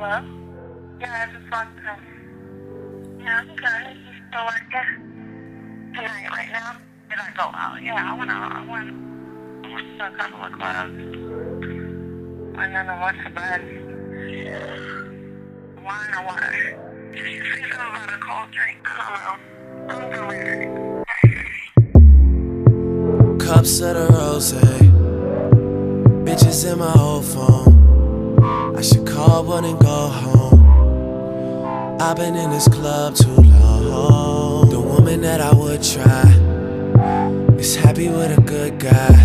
Hello? Yeah, I just logged in. Yeah, I'm good. You still working tonight right now? Did I go out? Yeah, I went out. I went to a couple of clubs. And then I went to bed. Wine or water? Did you say something about a cold drink? I don't know. I'm delirious. Cups of the rosé. Bitches in my old phone. I should call one and go home. I've been in this club too long. The woman that I would try is happy with a good guy.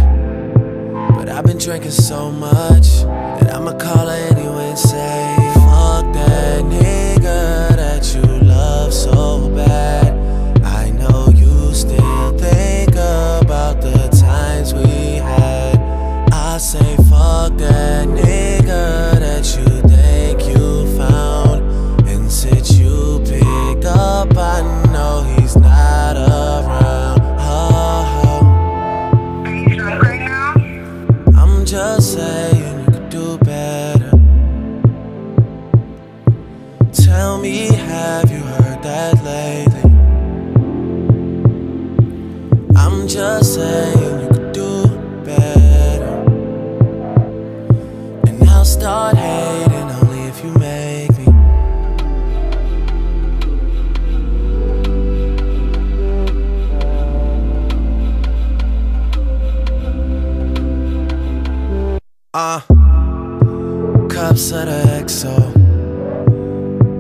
But I've been drinking so much that I'ma call her anyway and say, fuck that nigga that you love so bad. I know you still think about the times we had. I say fuck that nigga that you think you found. And since you picked up, I know he's not around. Oh. Are you drunk right now? I'm just saying you could do better. Tell me, have you heard that lately? I'm just saying you could do better. And I'll start hating only if you make me. Cups of the XO.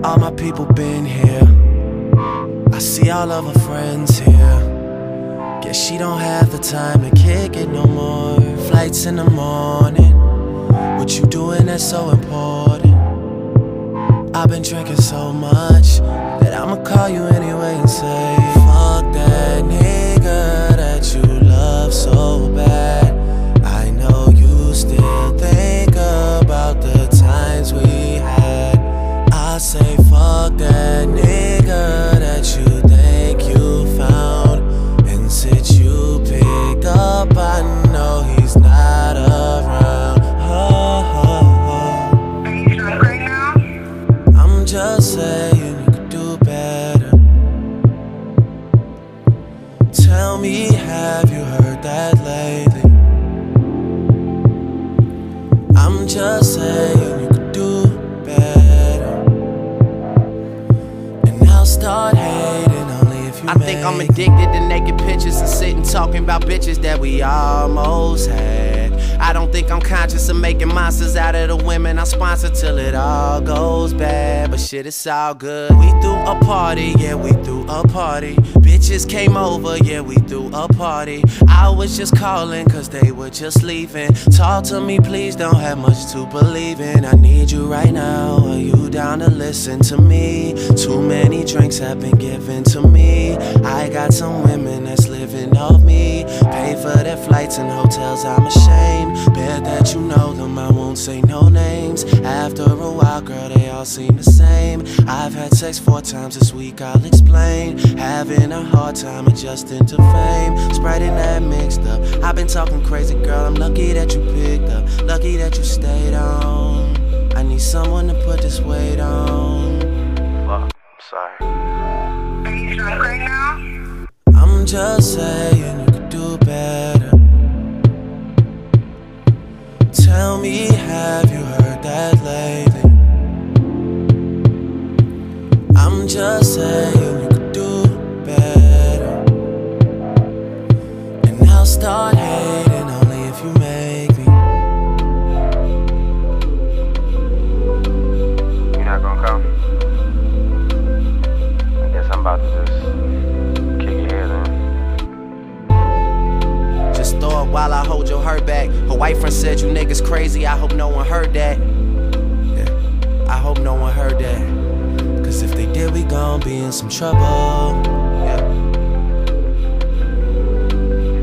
All my people been here. I see all of her friends here. Guess she don't have the time to kick it no more. Flights in the morning. What you doing that's so important? I've been drinking so much that I'ma call you anyway and say, fuck that nigga that you love so bad. I know you still think about the times we had. I say fuck that nigga that you think you found. And since you picked up, I know he's not around. Oh, oh, oh. Are you drunk right now? I'm just saying you could do better. Tell me, have you heard that lately? I'm just saying you could do better. Start hating only if you I think I'm addicted to naked pictures and sitting talking about bitches that we almost had. I don't think I'm conscious of making monsters out of the women I sponsor till it all goes bad. But shit, it's all good. We threw a party, yeah, we threw a party. Bitches came over, yeah, we threw a party. I was just calling cause they were just leaving. Talk to me, please, don't have much to believe in. I need you right now, are you down to listen to me? Too many drinks have been given to me. I got some women that's living off me. Pay for their flights and hotels, I'm ashamed. Bet that you know them, I won't say no names. After a while, girl, they all seem the same. I've had sex 4 times this week, I'll explain. Having a hard time adjusting to fame. Spreading that mixed up, I've been talking crazy, girl, I'm lucky that you picked up. Lucky that you stayed on. I need someone to put this weight on. Well, I'm sorry. Are you drunk right now? I'm just saying you could do better. Tell me, have you heard that lately? I'm just saying you could do better. And I'll start hating only if you make me. You're not gonna come? I guess I'm about to just kick your head in. Just throw it while I hold your hurt back. Her white friend said you niggas crazy, I hope no one heard that. Yeah, I hope no one heard that. Cause if they did, we gon' be in some trouble. Yeah. If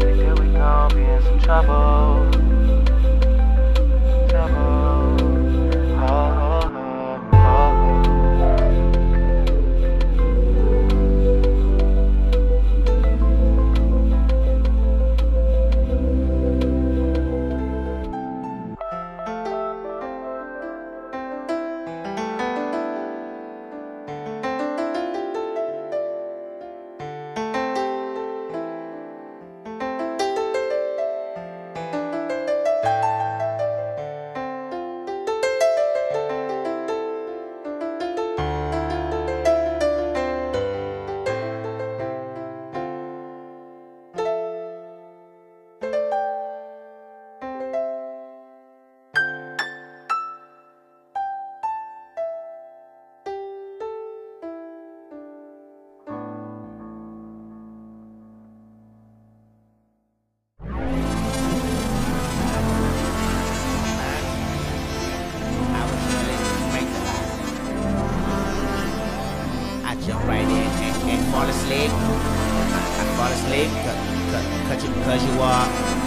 they did, we gon' be in some trouble. Trouble. Oh.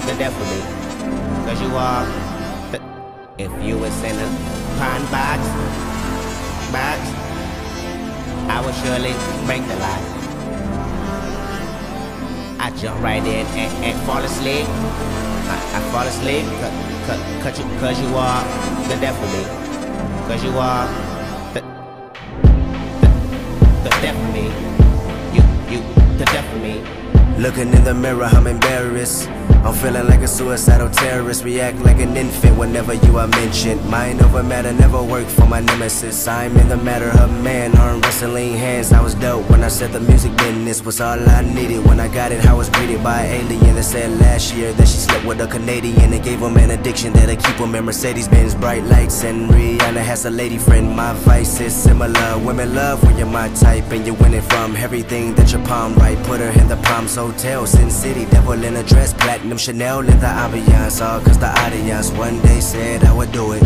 to death for me. Cause you are if you was in a pine box, I would surely break the lock. I jump right in and fall asleep. I fall asleep cause you are the death for me. Cause you are the death for me. You the death for me. Looking in the mirror, I'm embarrassed. I'm feeling like a suicidal terrorist. React like an infant whenever you are mentioned. Mind over matter never worked for my nemesis. I'm in the matter of man, arm wrestling hands. I was dope when I said the music business was all I needed. When I got it, I was greeted by an alien that said last year that she slept with a Canadian and gave him an addiction that'll keep him in Mercedes-Benz, bright lights. And Rihanna has a lady friend. My vice is similar. Women love when you're my type and you're winning from everything that your palm right. Put her in the Palms Hotel, Sin City, devil in a dress, platinum Chanel in the ambiance, all cause the audience one day said I would do it.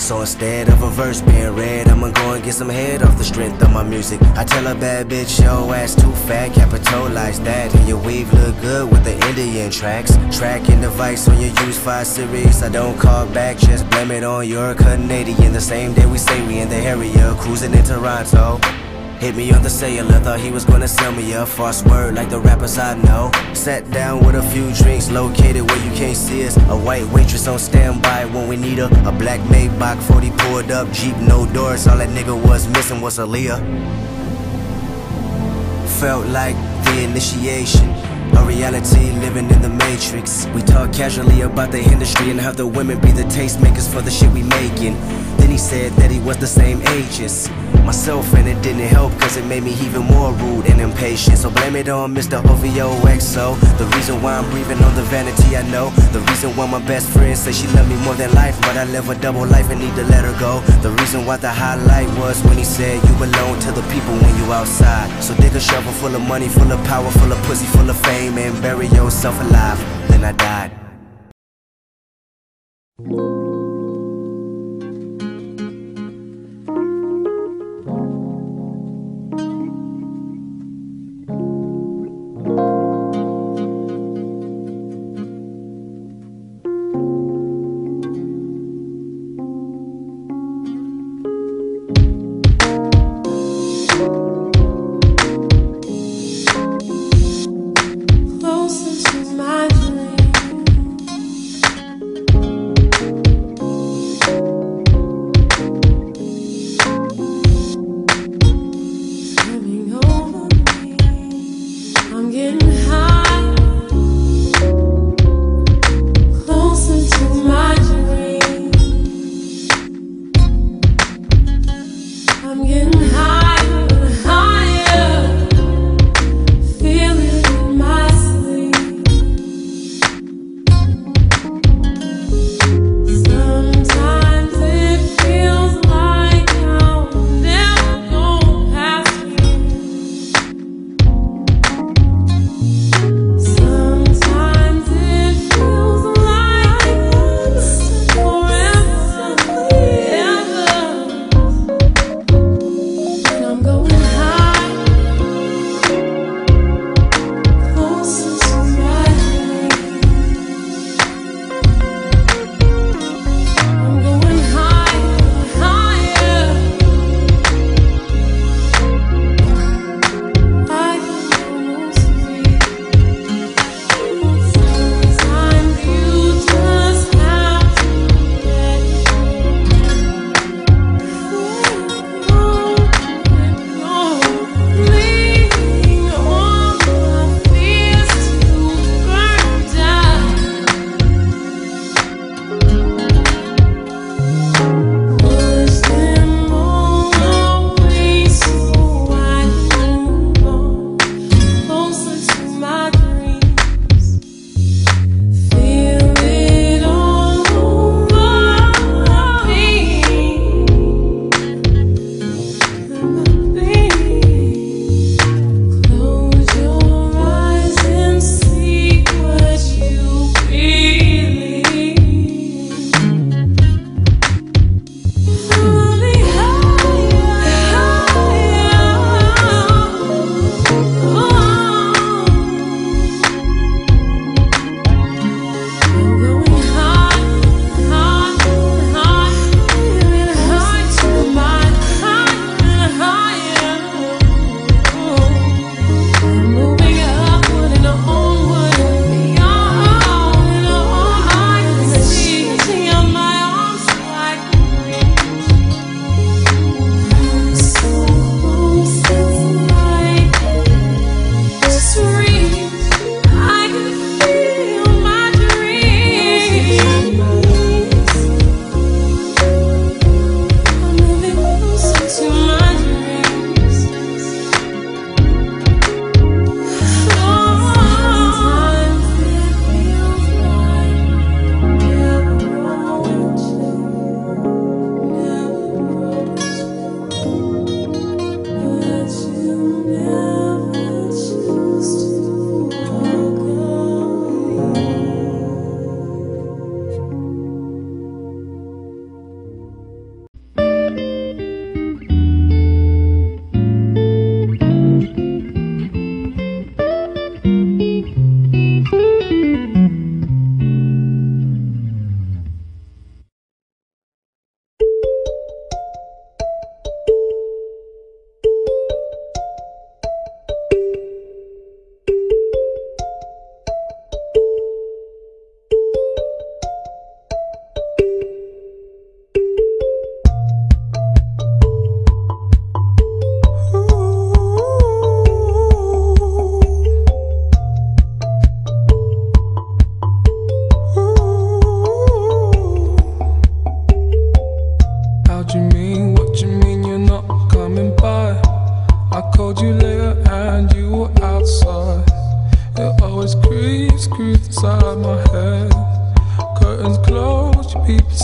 So instead of a verse being read, I'ma go and get some head off the strength of my music. I tell a bad bitch, yo ass too fat, capitalize that. And your weave look good with the Indian tracks. Tracking device when you use 5 Series. I don't call back, just blame it on your Canadian. The same day we say we in the area, cruising in Toronto. Hit me on the cellular, thought he was gonna sell me a false word like the rappers I know. Sat down with a few drinks, located where you can't see us. A white waitress on standby when we need her. A black Maybach 40 pulled up, Jeep, no doors. All that nigga was missing was Aaliyah. Felt like the initiation, a reality living in the matrix. We talk casually about the industry and how the women be the tastemakers for the shit we making. Then he said that he was the same age as myself, and it didn't help cause it made me even more rude and impatient. So blame it on Mr. OVOXO. The reason why I'm breathing on the vanity I know. The reason why my best friend says she loved me more than life, but I live a double life and need to let her go. The reason why the highlight was when he said you belong to the people when you outside. So dig a shovel full of money, full of power, full of pussy, full of fame, and bury yourself alive. Then I died. Closer to my dream.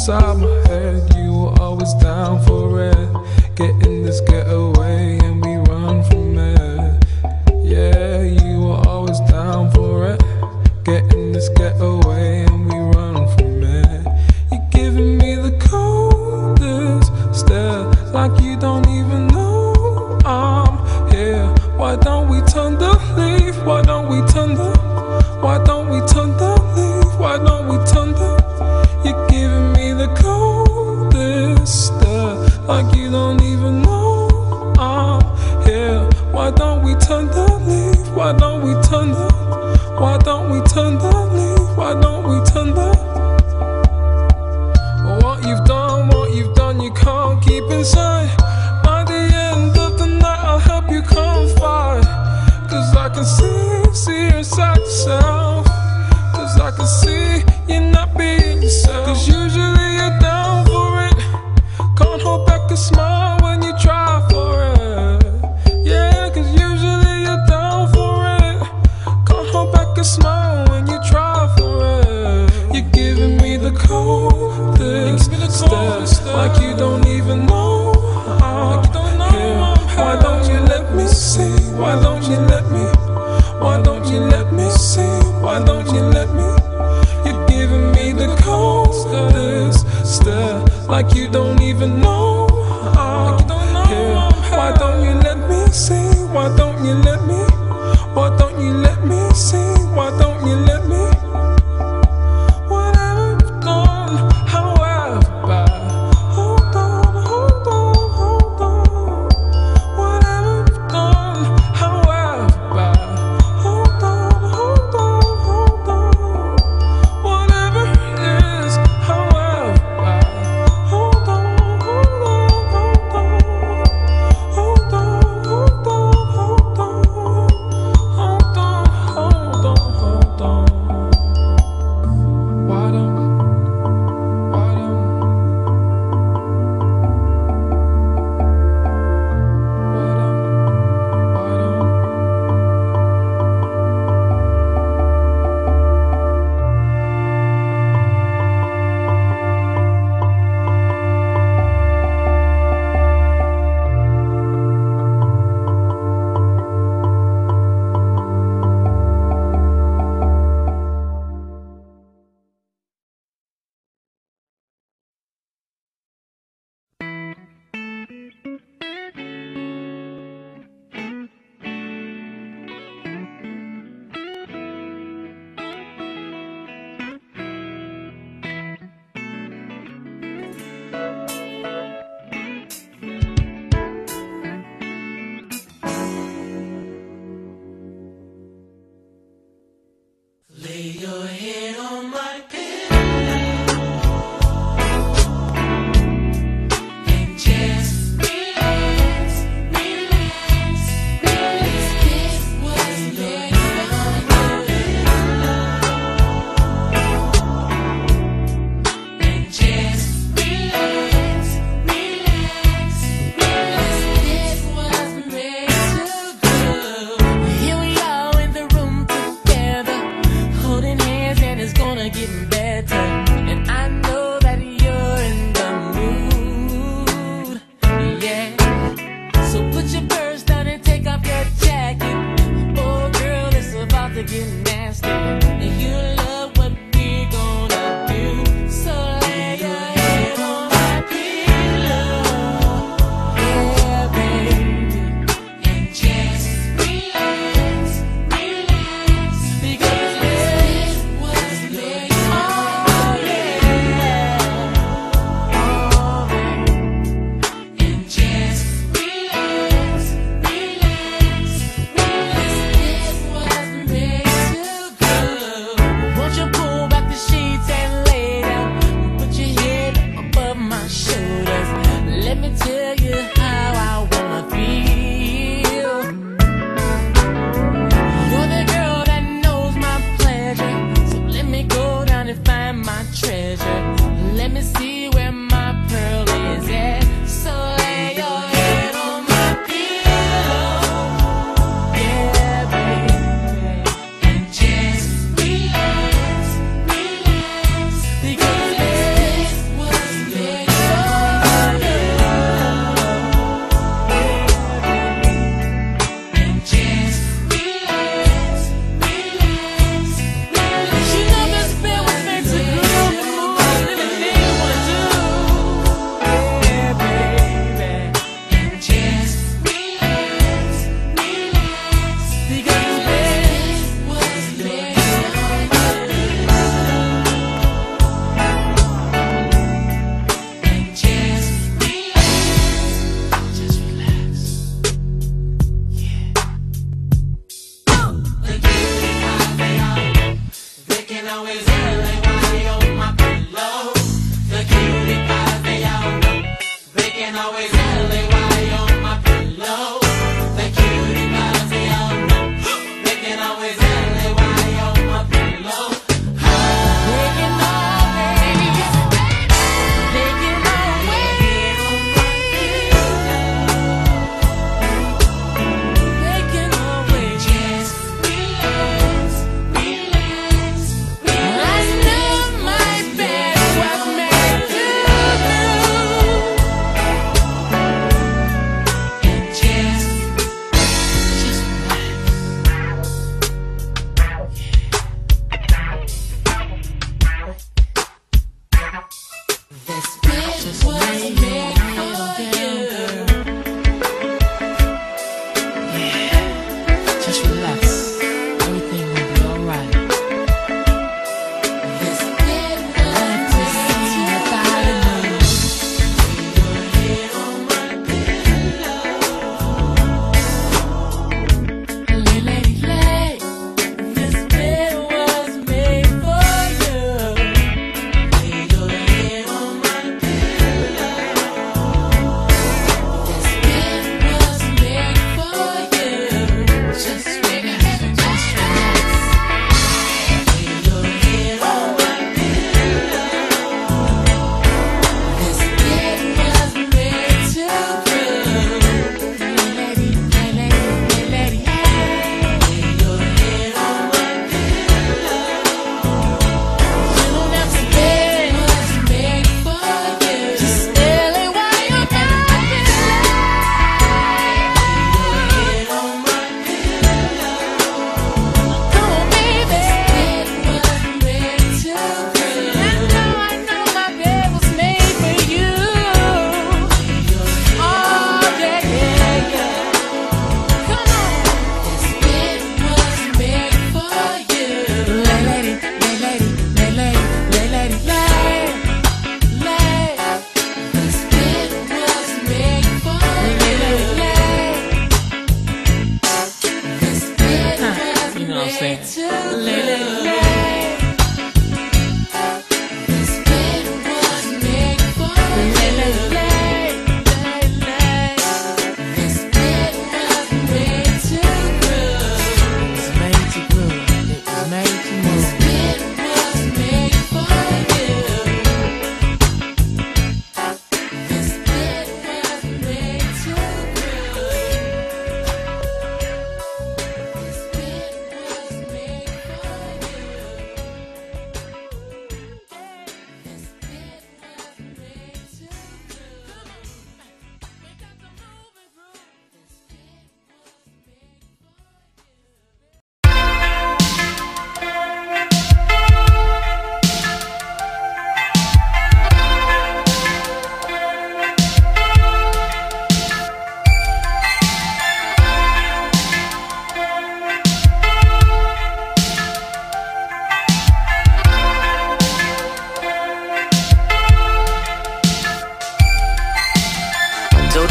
inside my head. You were always down for it. Get in this getaway and we run from it. Yeah, you were always down for it. Get in this getaway and we run from it. You're giving me the coldest stare, like you don't even know I'm here. Why don't we turn the leaf? Why don't we turn the? Why don't we turn the leaf? Why don't we turn the? You're giving me the coldest stare, like you don't even know I'm here. Why don't we turn the leaf? Why don't we turn the? Why don't we turn the leaf? Why don't we turn the? What you've done, you can't keep inside. By the end of the night, I'll help you confide. 'Cause I can see inside yourself. 'Cause I can see you're not being yourself. 'Cause usually you're down for it. Can't hold back a smile when you try for it. Yeah, 'cause usually you're down for it. Can't hold back a smile when you try for it. You're giving me the coldest stare, like you don't even know I'm here. Why don't you let me see? Why don't you let me? Why don't you let me see? Why don't you let me? You're giving me the coldest stare, like you don't even know I'm here. Why don't you let me see? Why don't you let me? Why don't you let me see? Why don't you let me? What I've done, how I've been. Hold on, hold on, hold on. What I've done, how I've been. Hold on, hold on, hold on. Whatever it is, how I've been. Hold on, hold on, hold on. Hold on, hold on, hold on.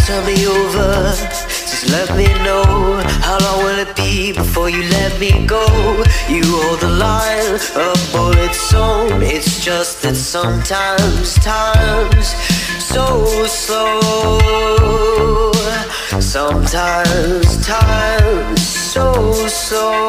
turn me over. Just let me know, how long will it be before you let me go? You hold the line, a bullet's own. It's just that sometimes time's so slow. Sometimes time's so slow.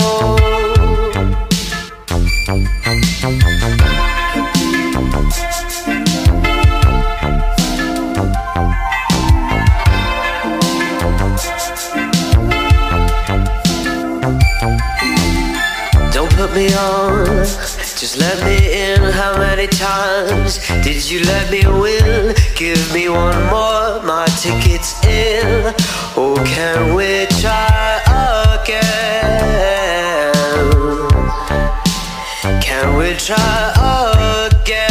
Put me on, just let me in. How many times did you let me win? Give me one more, my ticket's in. Oh, can we try again? Can we try again?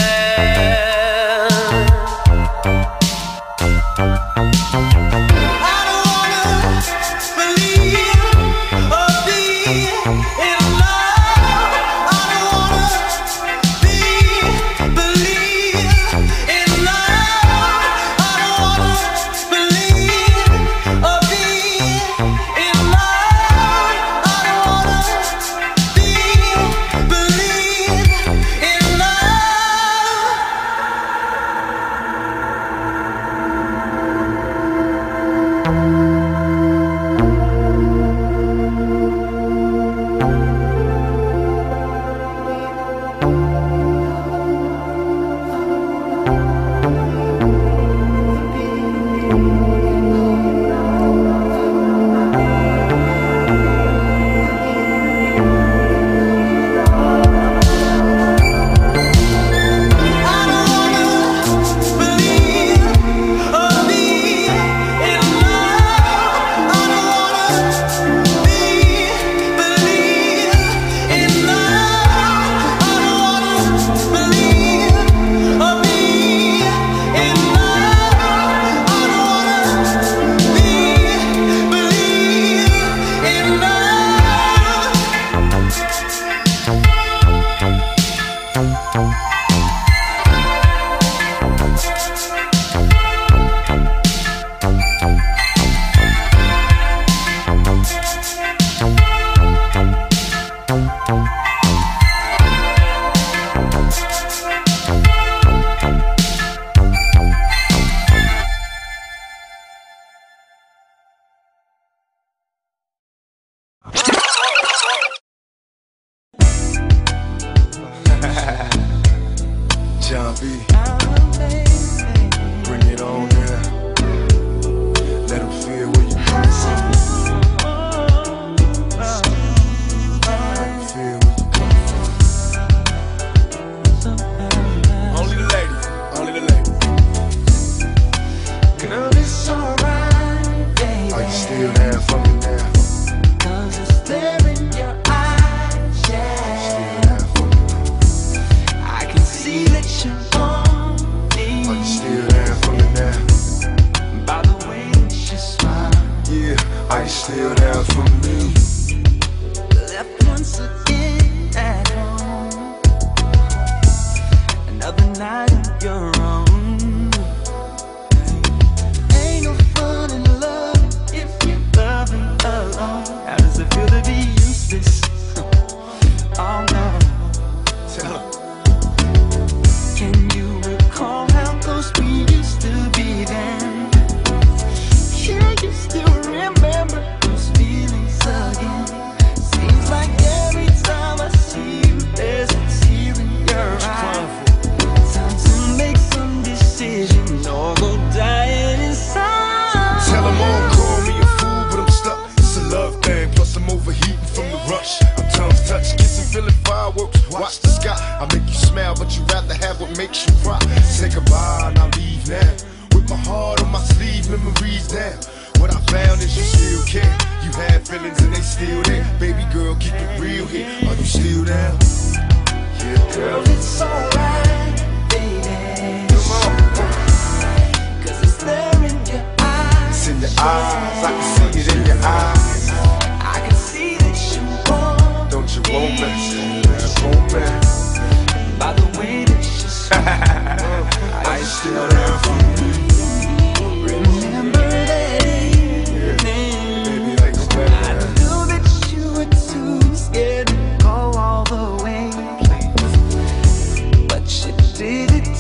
Remember that.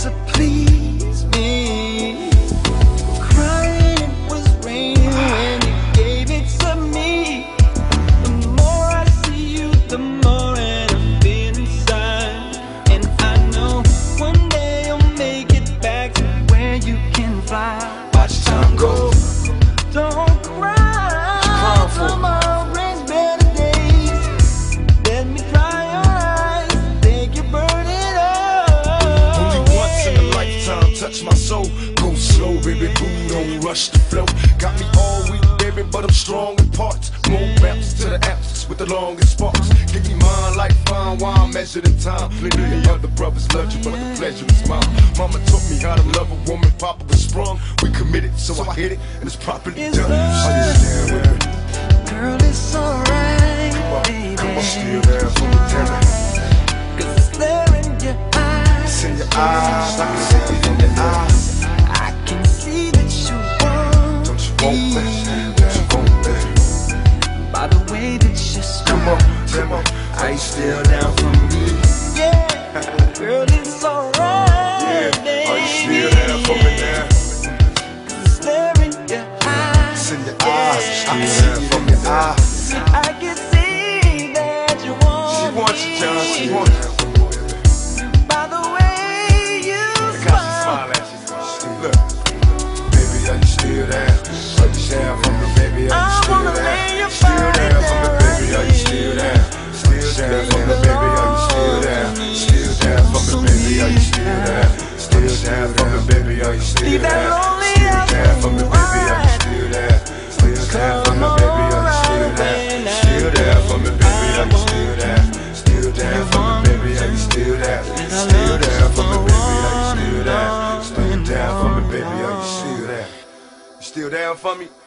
to please me. Crying, it was raining when you gave it to me. The more I see you, the more and I feel inside. And I know one day you'll make it back to where you can fly. Watch time go. Don't cry, tomorrow brings better days. Let me dry your eyes, take your burden off. Only once in a lifetime, touch my soul. Go slow, baby boo, don't rush the flow. Got me all weak, baby, but I'm strong in parts. More raps to the apps with the longest sparks. Give me mine like fine wine, measured in time. Plenty of other brothers loved you, but the pleasure was mine. Mama taught me how to love a woman, Papa was sprung. We committed, so I hit it, and it's properly done. Understand, girl, it's alright, baby. Come on, still there for me, tell me. 'Cause it's there in your eyes. It's in your eyes, I can see it in your eyes. I can see that you want. Don't you want that? Don't you want that? By the way that you smile. Come on, come on. Are you still down for me? Yeah, girl, it's alright. Yeah, are you still there for me now? 'Cause there in your eyes, it's in your eyes, yeah. I can see it from your eyes. I can see that you want. She wants you, John. She wants you. By the way you smile, look, baby, are you still there? Are you there for me, baby? Are you still there? Still there for me, baby? Are you still there? Still there for me, baby? Are you still there? Still there for me, baby? Are you still there? Still there for me, baby, are you still there? Still there for me, baby, are you still there? Still there for me, baby, are you still there? Still there for me, baby, are you still there? Still there for me, baby, are you still there? Still there for me, baby, are you still there? Still there for me, baby, are you still there? You still there for me?